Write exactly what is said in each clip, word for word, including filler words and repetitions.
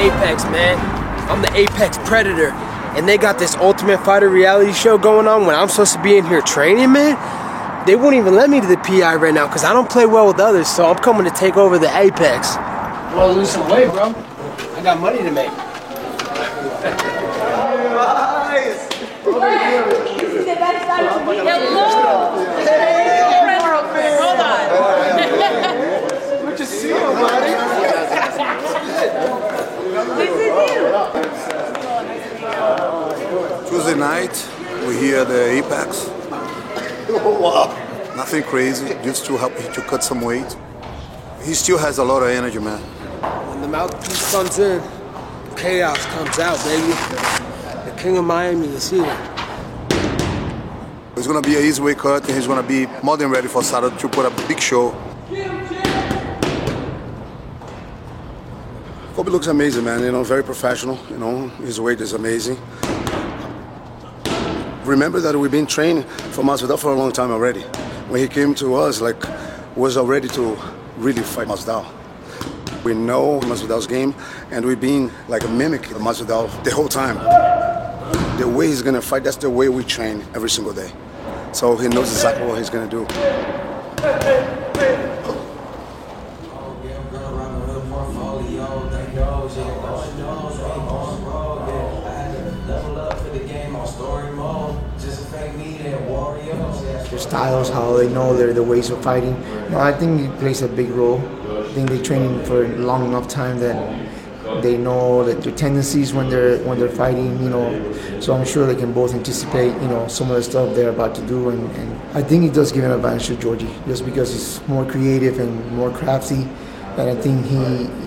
Apex, man. I'm the Apex Predator. And they got this Ultimate Fighter reality show going on when I'm supposed to be in here training, man. They won't even let me to the P I right now because I don't play well with others, so I'm coming to take over the Apex. You want to lose some weight, bro? I got money to make. Tuesday night, we're here at the Apex. Wow. Nothing crazy, just to help him to cut some weight. He still has a lot of energy, man. When the mouthpiece comes in, chaos comes out, baby. The king of Miami is here. It's gonna be an easy weight cut, and he's gonna be more than ready for Saturday to put up a big show. Kobe looks amazing, man, you know, very professional, you know, his weight is amazing. Remember that we've been training for Masvidal for a long time already. When he came to us, like, was already to really fight Masvidal. We know Masvidal's game, and we've been, like, mimicking Masvidal the whole time. The way he's gonna fight, that's the way we train every single day. So he knows exactly what he's gonna do. Their styles, how they know their the ways of fighting. No, I think it plays a big role. I think they train for long enough time that they know that their tendencies when they're when they're fighting. You know, so I'm sure they can both anticipate, you know, some of the stuff they're about to do. And, and I think it does give an advantage to Jorge, just because he's more creative and more crafty. And I think he,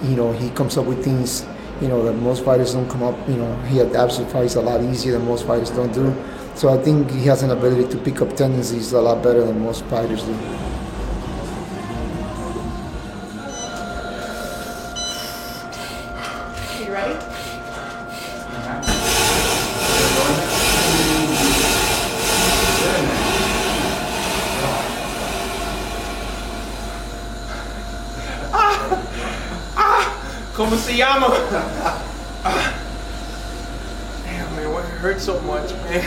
you know, he comes up with things, you know, that most fighters don't come up, you know, he adapts to fights a lot easier than most fighters don't do. So I think he has an ability to pick up tendencies a lot better than most fighters do. You ready? Ah! Ah! Como se llama? Ah. Damn, man, why it hurt so much, man?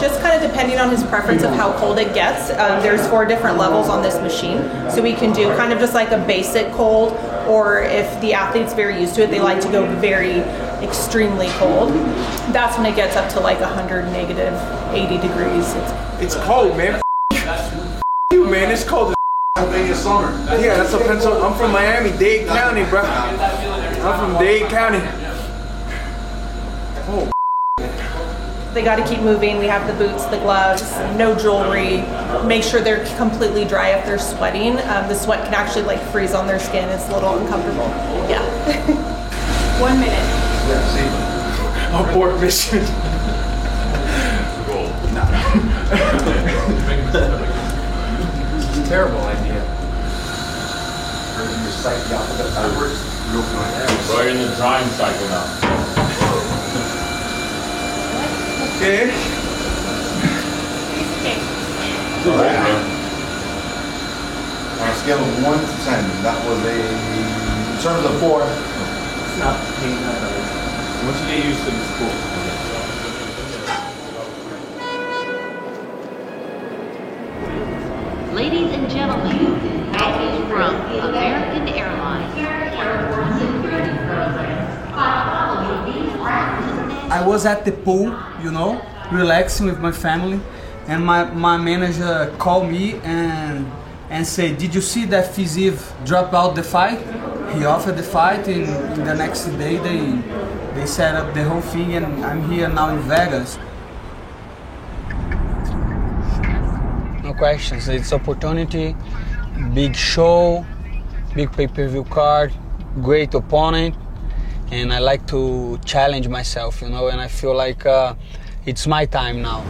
Just kind of depending on his preference of how cold it gets, um, there's four different levels on this machine. So we can do kind of just like a basic cold, or if the athlete's very used to it, they like to go very extremely cold. That's when it gets up to like one hundred, negative eighty degrees. It's, it's cold, man. F you, man, it's cold as Pennsylvania summer. Yeah, that's a Pennsylvania. I'm from Miami, Dade County, bro. I'm from Dade County. Oh. They got to keep moving. We have the boots, the gloves, no jewelry. Make sure they're completely dry if they're sweating. Um, the sweat can actually like freeze on their skin. It's a little uncomfortable. Yeah. One minute. Yeah, see. Abort mission. Roll. Nah. Terrible idea. We're in the drying cycle now. Okay. All right. On a scale of one to ten, that was a in terms of four. It's not eight, not nine. Once you get used to it, it's cool. Ladies and gentlemen, that is from American Airlines. I was at the pool, you know, relaxing with my family, and my, my manager called me and and said, did you see that Fiziev dropped out the fight? He offered the fight, and the next day they, they set up the whole thing, and I'm here now in Vegas. No questions, it's opportunity, big show, big pay-per-view card, great opponent. And I like to challenge myself, you know, and I feel like uh, it's my time now.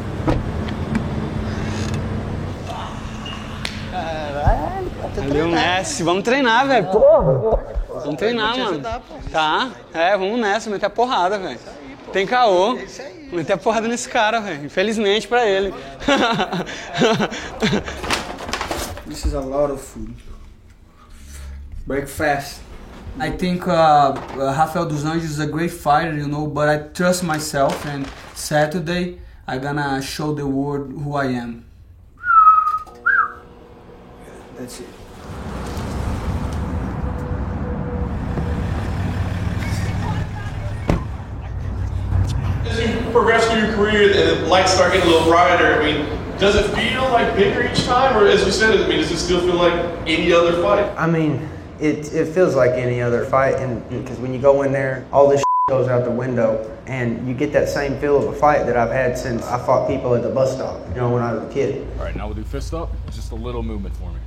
Caralho, nessa, vamos treinar, velho, porra. Vamos treinar, mano. Tá, é, vamos nessa, meter a porrada, velho. Tem caô, meter a porrada nesse cara, velho, infelizmente pra ele. This is a lot of food. Breakfast. I think uh, Rafael dos Anjos is a great fighter, you know, but I trust myself, and Saturday I'm gonna show the world who I am. That's it. As you progress through your career, the lights start getting a little brighter. I mean, does it feel like bigger each time, or as we said, I mean, does it still feel like any other fight? I mean, it it feels like any other fight, and because when you go in there, all this goes out the window, and you get that same feel of a fight that I've had since I fought people at the bus stop, you know, when I was a kid. All right, now we'll do fist up, just a little movement for me.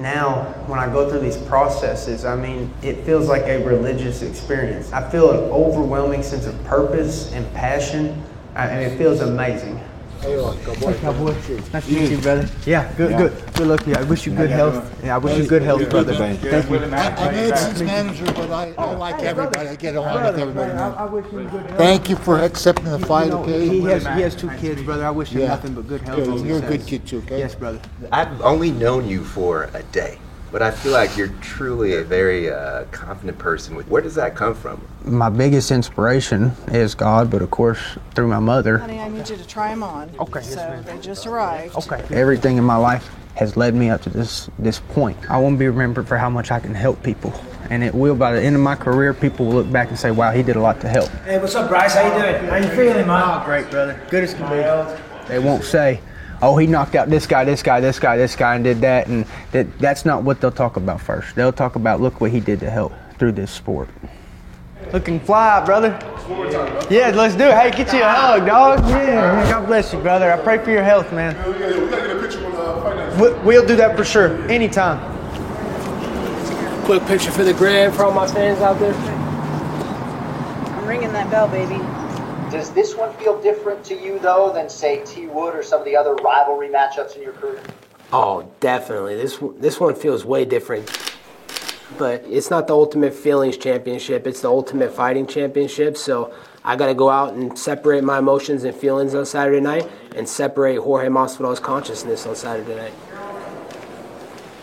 Now, when I go through these processes, I mean, it feels like a religious experience. I feel an overwhelming sense of purpose and passion, and it feels amazing. Hey, good boy. Hey, boy. Nice to meet you, brother. Yeah, good, yeah. good. Good luck to you. I wish you good health. Yeah, I wish you good health, brother. Thank you. I made since manager, but I, I like hey, everybody. I get along brother, with everybody brother, now. I wish you good health. Thank you for accepting the fight, okay? He has, he has two kids, brother. I wish him yeah. nothing but good health. Good. You're a good kid, too, okay? Yes, brother. I've only known you for a day, but I feel like you're truly a very uh, confident person. Where does that come from? My biggest inspiration is God, but of course, through my mother. Honey, I need you to try them on. Okay. So they just arrived. Okay. Everything in my life has led me up to this, this point. I want to be remembered for how much I can help people. And it will, by the end of my career, people will look back and say, wow, he did a lot to help. Hey, what's up, Bryce? How you doing? How you feeling, man? Oh, great, brother. Good as can be. They won't say, oh, he knocked out this guy, this guy, this guy, this guy, and did that, and that, that's not what they'll talk about first. They'll talk about, look what he did to help through this sport. Looking fly, brother. One more time, bro. Yeah, let's do it. Hey, get you a hug, dog. Yeah, God bless you, brother. I pray for your health, man. We gotta get a picture with the finance. We'll do that for sure, anytime. Quick picture for the grand for all my fans out there. I'm ringing that bell, baby. Does this one feel different to you, though, than, say, T. Wood or some of the other rivalry matchups in your career? Oh, definitely. This this one feels way different. But it's not the Ultimate Feelings Championship. It's the Ultimate Fighting Championship. So I got to go out and separate my emotions and feelings on Saturday night and separate Jorge Masvidal's consciousness on Saturday night.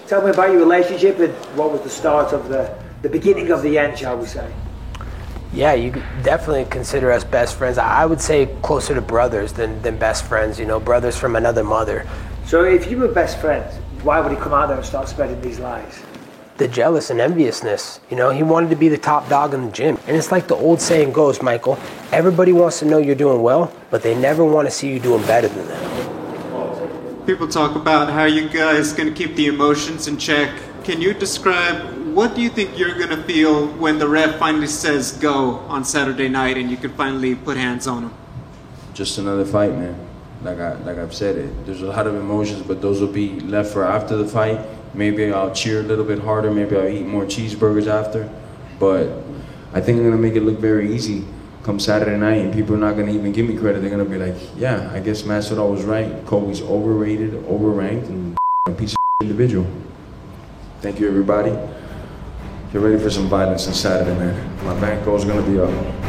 Tell me about your relationship and what was the start of the, the beginning of the end, shall we say? Yeah, you could definitely consider us best friends. I would say closer to brothers than, than best friends, you know, brothers from another mother. So if you were best friends, why would he come out there and start spreading these lies? The jealous and enviousness, you know, he wanted to be the top dog in the gym. And it's like the old saying goes, Michael, everybody wants to know you're doing well, but they never want to see you doing better than them. People talk about how you guys can keep the emotions in check. Can you describe what do you think you're going to feel when the ref finally says go on Saturday night and you can finally put hands on him? Just another fight, man. Like, I, like I've said it, there's a lot of emotions, but those will be left for after the fight. Maybe I'll cheer a little bit harder. Maybe I'll eat more cheeseburgers after. But I think I'm going to make it look very easy come Saturday night, and people are not going to even give me credit. They're going to be like, yeah, I guess Masvidal was right. Kobe's overrated, overranked, and a piece of individual. Thank you, everybody. Get ready for some violence on Saturday, man. My bankroll's gonna be up.